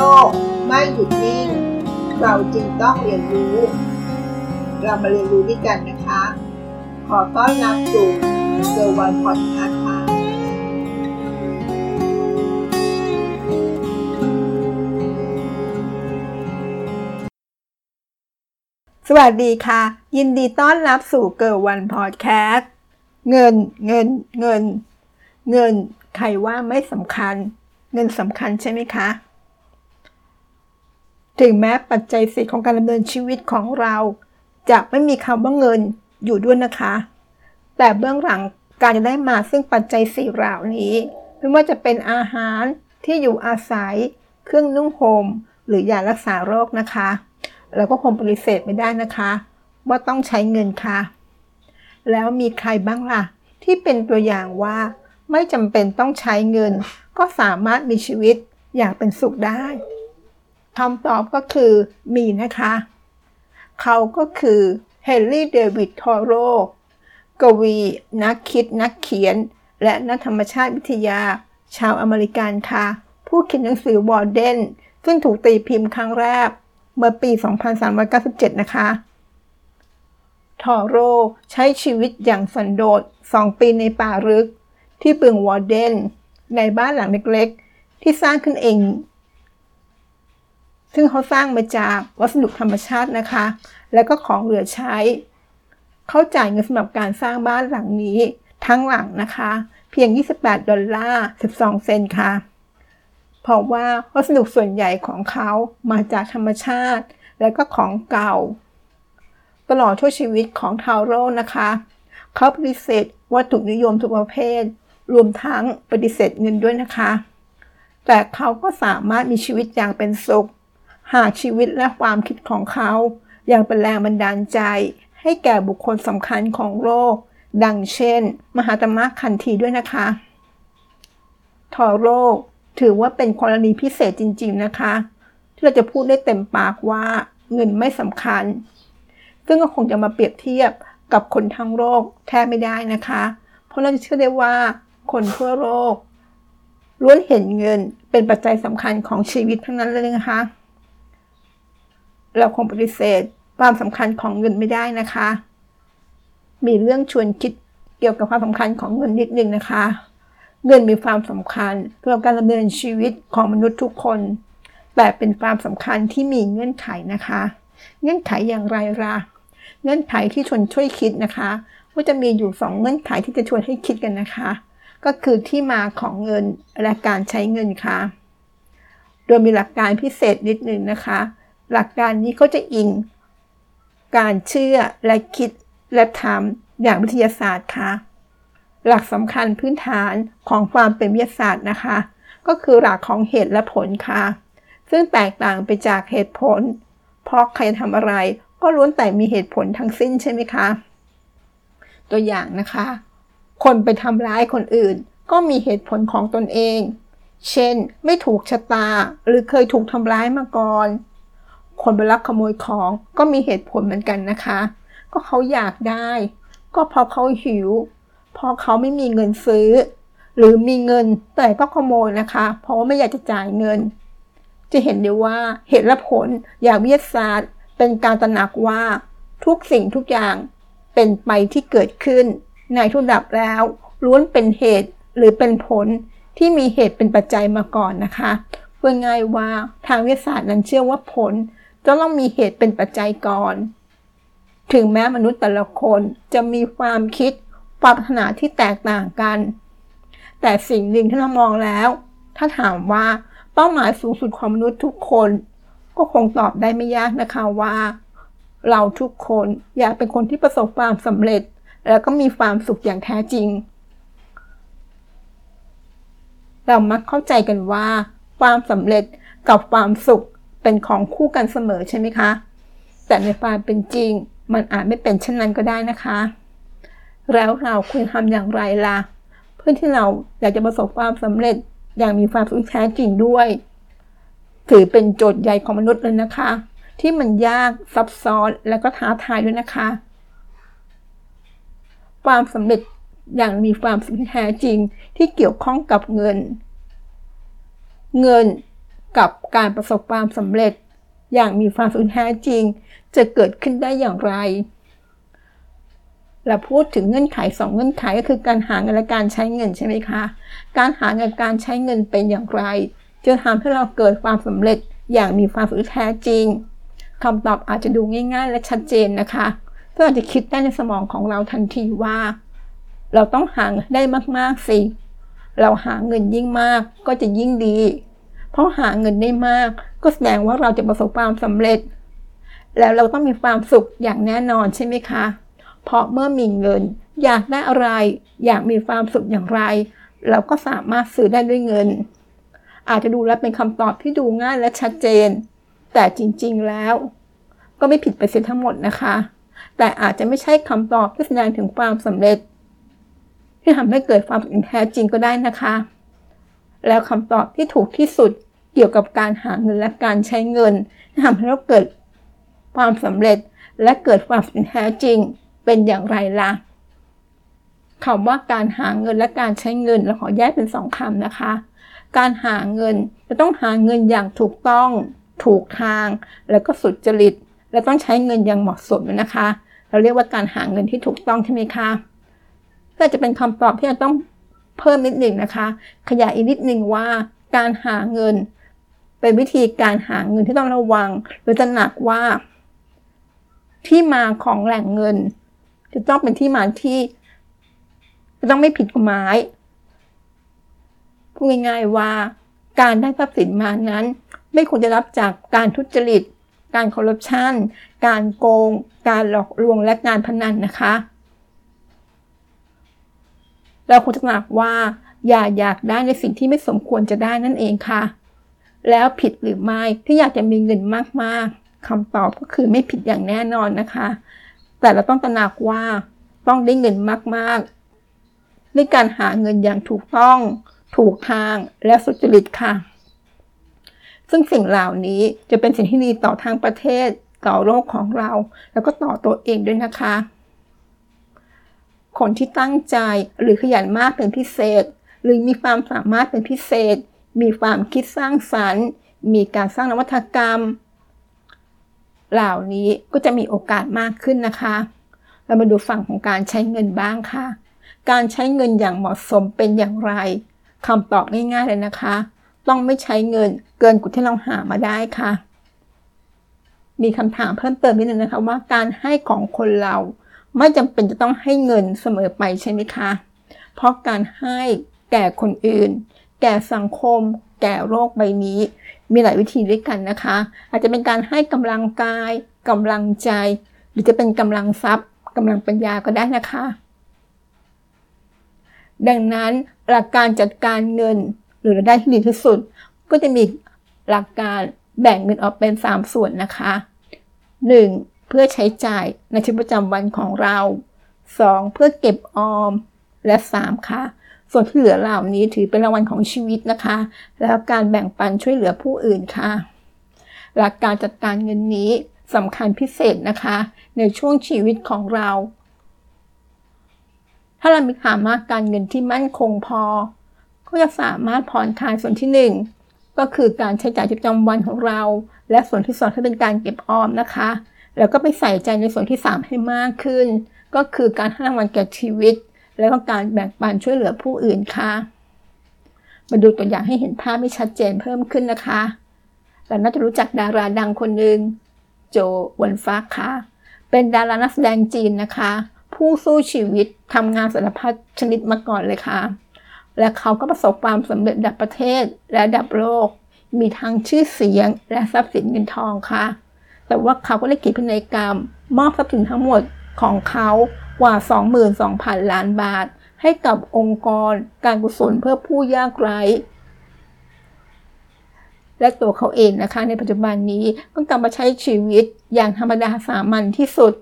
ลกไม่หยุดนิ่งเราจึงต้องเรียนรู้เรามาเรียนรู้ด้วยกันนะคะขอต้อนรับสู่เซอร์วันพอดคาสต์ค่ะสวัสดีค่ะยินดีต้อนรับสู่เกิร์ลวันพอดแคสต์เงินใครว่าไม่สำคัญเงินสำคัญใช่ไหมคะถึงแม้ปัจจัยสี่ของการดำเนินชีวิตของเราจะไม่มีคำว่าเงินอยู่ด้วยนะคะแต่เบื้องหลังการจะได้มาซึ่งปัจจัยสี่เหล่านี้ไม่ว่าจะเป็นอาหารที่อยู่อาศัยเครื่องนุ่งห่มหรือยารักษาโรคนะคะเราก็คงปฏิเสธไม่ได้นะคะว่าต้องใช้เงินค่ะแล้วมีใครบ้างล่ะที่เป็นตัวอย่างว่าไม่จำเป็นต้องใช้เงินก็สามารถมีชีวิตอย่างเป็นสุขได้คำตอบก็คือมีนะคะเขาก็คือเฮนรี่เดวิดทอโรกวีนักคิดนักเขียนและนักธรรมชาติวิทยาชาวอเมริกันค่ะผู้เขียนหนังสือวอร์เดนซึ่งถูกตีพิมพ์ครั้งแรกเมื่อปี 2397 นะคะทอโรใช้ชีวิตอย่างสันโดษ2 ปีในป่าลึกที่บึงวอร์เดนในบ้านหลังเล็กๆที่สร้างขึ้นเองซึ่งเขาสร้างมาจากวัสดุธรรมชาตินะคะแล้วก็ของเหลือใช้เขาจ่ายเงินสำหรับการสร้างบ้านหลังนี้ทั้งหลังนะคะเพียง$28.12 ค่ะเพราะว่าวัสดุส่วนใหญ่ของเขามาจากธรรมชาติและก็ของเก่าตลอดช่วงชีวิตของทาวโร่นะคะเขาปฏิเสธวัตถุนิยมทุกประเภทรวมทั้งปฏิเสธเงินด้วยนะคะแต่เขาก็สามารถมีชีวิตอย่างเป็นสุขหากชีวิตและความคิดของเขายังเป็นแรงบันดาลใจให้แก่บุคคลสำคัญของโลกดังเช่นมหาตมะคันธีด้วยนะคะทาวโร่ถือว่าเป็นกรณีพิเศษจริงๆนะคะที่เราจะพูดได้เต็มปากว่าเงินไม่สำคัญซึ่งก็คงจะมาเปรียบเทียบกับคนทั้งโลกแทบไม่ได้นะคะเพราะเราจะเชื่อได้ว่าคนทั่วโลกล้วนเห็นเงินเป็นปัจจัยสำคัญของชีวิตทั้งนั้นเลยนะคะเราคงปฏิเสธความสำคัญของเงินไม่ได้นะคะมีเรื่องชวนคิดเกี่ยวกับความสำคัญของเงินนิดนึงนะคะเงินมีความสำคัญเพื่อการดำเนินชีวิตของมนุษย์ทุกคนแต่เป็นความสำคัญที่มีเงื่อนไขนะคะเงื่อนไขอย่างไรล่ะเงื่อนไขที่ชวนช่วยคิดนะคะว่าจะมีอยู่2เงื่อนไขที่จะชวนให้คิดกันนะคะก็คือที่มาของเงินและการใช้เงินค่ะโดยมีหลักการพิเศษนิดนึงนะคะหลักการนี้ก็จะอิงการเชื่อและคิดและทำอย่างวิทยาศาสตร์ค่ะหลักสำคัญพื้นฐานของความเป็นวิทยาศาสตร์นะคะก็คือหลักของเหตุและผลค่ะซึ่งแตกต่างไปจากเหตุผลเพราะใครทำอะไรก็ล้วนแต่มีเหตุผลทั้งสิ้นใช่ไหมคะตัวอย่างนะคะคนไปทำร้ายคนอื่นก็มีเหตุผลของตนเองเช่นไม่ถูกชะตาหรือเคยถูกทำร้ายมาก่อนคนไปลักขโมยของก็มีเหตุผลเหมือนกันนะคะก็เขาอยากได้ก็เพราะเขาหิวพอเขาไม่มีเงินซื้อหรือมีเงินแต่ก็ขโมยนะคะเพราะว่าไม่อยากจะจ่ายเงินจะเห็นได้ว่าเหตุและผลอย่างวิทยาศาสตร์เป็นการตระหนักว่าทุกสิ่งทุกอย่างเป็นไปที่เกิดขึ้นในทุกระดับแล้วล้วนเป็นเหตุหรือเป็นผลที่มีเหตุเป็นปัจจัยมาก่อนนะคะพูดง่ายว่าทางวิทยาศาสตร์นั้นเชื่อว่าผลจะต้องมีเหตุเป็นปัจจัยก่อนถึงแม้มนุษย์แต่ละคนจะมีความคิดความปรารถนาที่แตกต่างกันแต่สิ่งหนึ่งที่เรามองแล้วถ้าถามว่าเป้าหมายสูงสุดของมนุษย์ทุกคนก็คงตอบได้ไม่ยากนะคะว่าเราทุกคนอยากเป็นคนที่ประสบความสำเร็จแล้วก็มีความสุขอย่างแท้จริงเรามักเข้าใจกันว่าความสำเร็จกับความสุขเป็นของคู่กันเสมอใช่ไหมคะแต่ในความเป็นจริงมันอาจไม่เป็นเช่นนั้นก็ได้นะคะแล้วเราควรทำอย่างไรล่ะเพื่อที่เราอยากจะประสบความสำเร็จอย่างมีความสุขแท้จริงด้วยถือเป็นโจทย์ใหญ่ของมนุษย์เลยนะคะที่มันยากซับซ้อนและก็ท้าทายด้วยนะคะความสำเร็จอย่างมีความสุขแท้จริงที่เกี่ยวข้องกับเงิน กับการประสบความสำเร็จอย่างมีความสุขแท้จริงจะเกิดขึ้นได้อย่างไรเราพูดถึงเงื่อนไข2เงื่อนไขก็คือการหาเงินและการใช้เงินใช่ไหมคะการหาเงินการใช้เงินเป็นอย่างไรจะทำให้เราเกิดความสำเร็จอย่างมีความสุขแท้จริงคำตอบอาจจะดูง่ายๆและชัดเจนนะคะเพื่อจะคิดได้ในสมองของเราทันทีว่าเราต้องหาเงินได้มากๆสิเราหาเงินยิ่งมากก็จะยิ่งดีเพราะหาเงินได้มากก็แสดงว่าเราจะประสบความสำเร็จแล้วเราต้องมีความสุขอย่างแน่นอนใช่ไหมคะเพราะเมื่อมีเงินอยากได้อะไรอยากมีความสุขอย่างไรเราก็สามารถซื้อได้ด้วยเงินอาจจะดูแล้วเป็นคำตอบที่ดูง่ายและชัดเจนแต่จริงๆแล้วก็ไม่ผิดไปเสียทั้งหมดนะคะแต่อาจจะไม่ใช่คำตอบที่แสดงถึงความสำเร็จที่ทำให้เกิดความสุขแท้จริงก็ได้นะคะแล้วคำตอบที่ถูกที่สุดเกี่ยวกับการหาเงินและการใช้เงินที่ทำให้เราเกิดความสำเร็จและเกิดความสุขแท้จริงเป็นอย่างไรล่ะคำว่าการหาเงินและการใช้เงินเราขอแยกเป็น2คำนะคะการหาเงินจะต้องหาเงินอย่างถูกต้องถูกทางแล้วก็สุจริตและต้องใช้เงินอย่างเหมาะสมนะคะเราเรียกว่าการหาเงินที่ถูกต้องใช่ไหมคะก็จะเป็นคำตอบที่เราต้องเพิ่มนิดหนึ่งนะคะขยายอีกนิดหนึ่งว่าการหาเงินเป็นวิธีการหาเงินที่ต้องระวังหรือตระหนักว่าที่มาของแหล่งเงินจะต้องเป็นที่มาที่จะต้องไม่ผิดกฎหมายพูดง่ายๆว่าการได้ทรัพย์สินมานั้นไม่ควรจะรับจากการทุจริตการคอร์รัปชันการโกงการหลอกลวงและการพนันนะคะเราควรจะหนักว่าอย่าอยากได้ในสิ่งที่ไม่สมควรจะได้นั่นเองค่ะแล้วผิดหรือไม่ที่อยากจะมีเงินมากๆคำตอบก็คือไม่ผิดอย่างแน่นอนนะคะแต่เราต้องตระหนักว่าต้องได้เงินมากๆด้วยการหาเงินอย่างถูกต้องถูกทางและสุจริตค่ะซึ่งสิ่งเหล่านี้จะเป็นสิ่งที่ดีต่อทางประเทศต่อโลกของเราแล้วก็ต่อตัวเองด้วยนะคะคนที่ตั้งใจหรือขยันมากเป็นพิเศษหรือมีความสามารถเป็นพิเศษมีความคิดสร้างสรรค์มีการสร้างนวัตกรรมเหล่านี้ก็จะมีโอกาสมากขึ้นนะคะเรามาดูฝั่งของการใช้เงินบ้างค่ะการใช้เงินอย่างเหมาะสมเป็นอย่างไรคำตอบง่ายๆเลยนะคะต้องไม่ใช้เงินเกินกว่าที่เราหามาได้ค่ะมีคำถามเพิ่มเติมนิดนึงนะคะว่าการให้ของคนเราไม่จำเป็นจะต้องให้เงินเสมอไปใช่ไหมคะเพราะการให้แก่คนอื่นแก่สังคมแก่โลกใบนี้มีหลายวิธีด้วยกันนะคะอาจจะเป็นการให้กำลังกายกำลังใจหรือจะเป็นกำลังทรัพย์กำลังปัญญาก็ได้นะคะดังนั้นหลักการจัดการเงินหรือรายได้ที่ดีที่สุดก็จะมีหลักการแบ่งเงินออกเป็น3ส่วนนะคะ1เพื่อใช้จ่ายในชีวิตประจำวันของเรา2เพื่อเก็บออมและ3ค่ะส่วนที่เหลือเหล่านี้ถือเป็นรางวัลของชีวิตนะคะแล้วการแบ่งปันช่วยเหลือผู้อื่นค่ะหลักการจัดการเงินนี้สำคัญพิเศษนะคะในช่วงชีวิตของเราถ้าเรามีฐานะการเงินที่มั่นคงพอก็จะสามารถผ่อนคลายส่วนที่1ก็คือการใช้จ่ายประจำวันของเราและส่วนที่2ที่เป็นการเก็บออมนะคะแล้วก็ไปใส่ใจในส่วนที่3ให้มากขึ้นก็คือการให้รางวัลแก่ชีวิตแล้วก็การแบ่งปันช่วยเหลือผู้อื่นค่ะมาดูตัวอย่างให้เห็นภาพให้ชัดเจนเพิ่มขึ้นนะคะเราน่าจะรู้จักดาราดังคนหนึ่งโจวอนฟ้าค่ะเป็นดารานักแสดงจีนนะคะผู้สู้ชีวิตทำงานสารพัดชนิดมาก่อนเลยค่ะและเขาก็ประสบความสำเร็จระดับประเทศและระดับโลกมีทั้งชื่อเสียงและทรัพย์สินเงินทองค่ะแต่ว่าเขาก็ได้เขียนพินัยกรรมมอบทรัพย์สินทั้งหมดของเขากว่า 22,000 ล้านบาทให้กับองค์กรการกุศลเพื่อผู้ยากไร้และตัวเขาเองนะคะในปัจจุบันนี้ก็กลับมาใช้ชีวิตอย่างธรรมดาสามัญที่สุด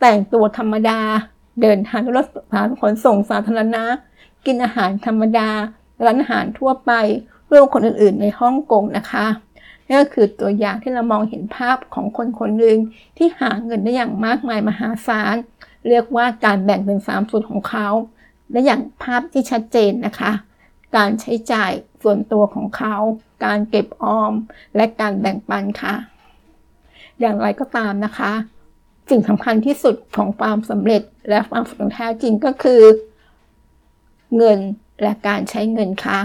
แต่งตัวธรรมดาเดินทางด้วยรถขนส่งสาธารณะกินอาหารธรรมดาร้านอาหารทั่วไปร่วมคนอื่นๆในฮ่องกงนะคะนี่ก็คือตัวอย่างที่เรามองเห็นภาพของคนคนหนึ่งที่หาเงินได้อย่างมากมายมหาศาลเรียกว่าการแบ่งเป็น3ส่วนของเขาได้อย่างภาพที่ชัดเจนนะคะ การใช้จ่ายส่วนตัวของเขาการเก็บออมและการแบ่งปันค่ะอย่างไรก็ตามนะคะสิ่งสำคัญที่สุดของความสำเร็จและความสุขแท้จริงก็คือเงินและการใช้เงินค่ะ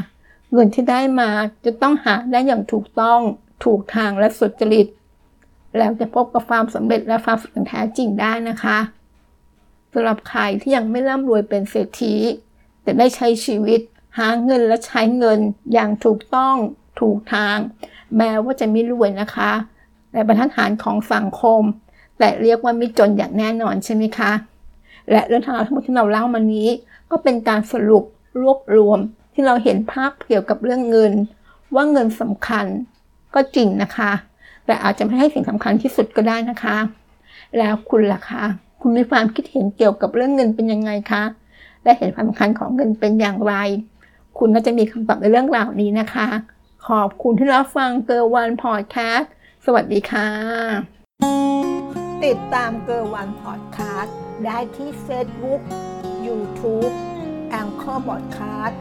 เงินที่ได้มาจะต้องหาได้อย่างถูกต้องถูกทางและสุจริตแล้วจะพบกับความสำเร็จและความสุขแท้จริงได้นะคะสำหรับใครที่ยังไม่ร่ำรวยเป็นเศรษฐีแต่ได้ใช้ชีวิตหาเงินและใช้เงินอย่างถูกต้องถูกทางแม้ว่าจะไม่รวยนะคะในบรรทัดฐานของสังคมแต่เรียกว่าไม่จนอย่างแน่นอนใช่ไหมคะและเรื่องราวทั้งหมดที่เราเล่ามานี้ก็เป็นการสรุปรวบรวมที่เราเห็นภาพเกี่ยวกับเรื่องเงินว่าเงินสำคัญก็จริงนะคะแต่อาจจะไม่ให้สิ่งสำคัญที่สุดก็ได้นะคะแล้วคุณล่ะคะคุณมีความคิดเห็นเกี่ยวกับเรื่องเงินเป็นยังไงคะและเห็นความสำคัญของเงินเป็นอย่างไรคุณน่าจะมีคำตอบในเรื่องราวนี้นะคะขอบคุณที่รับฟังเกิร์ลวันพอดแคสต์สวัสดีค่ะติดตามเกิร์ลวันพอดแคสต์ได้ที่ Facebook YouTube แองเกอร์พอดแคสต์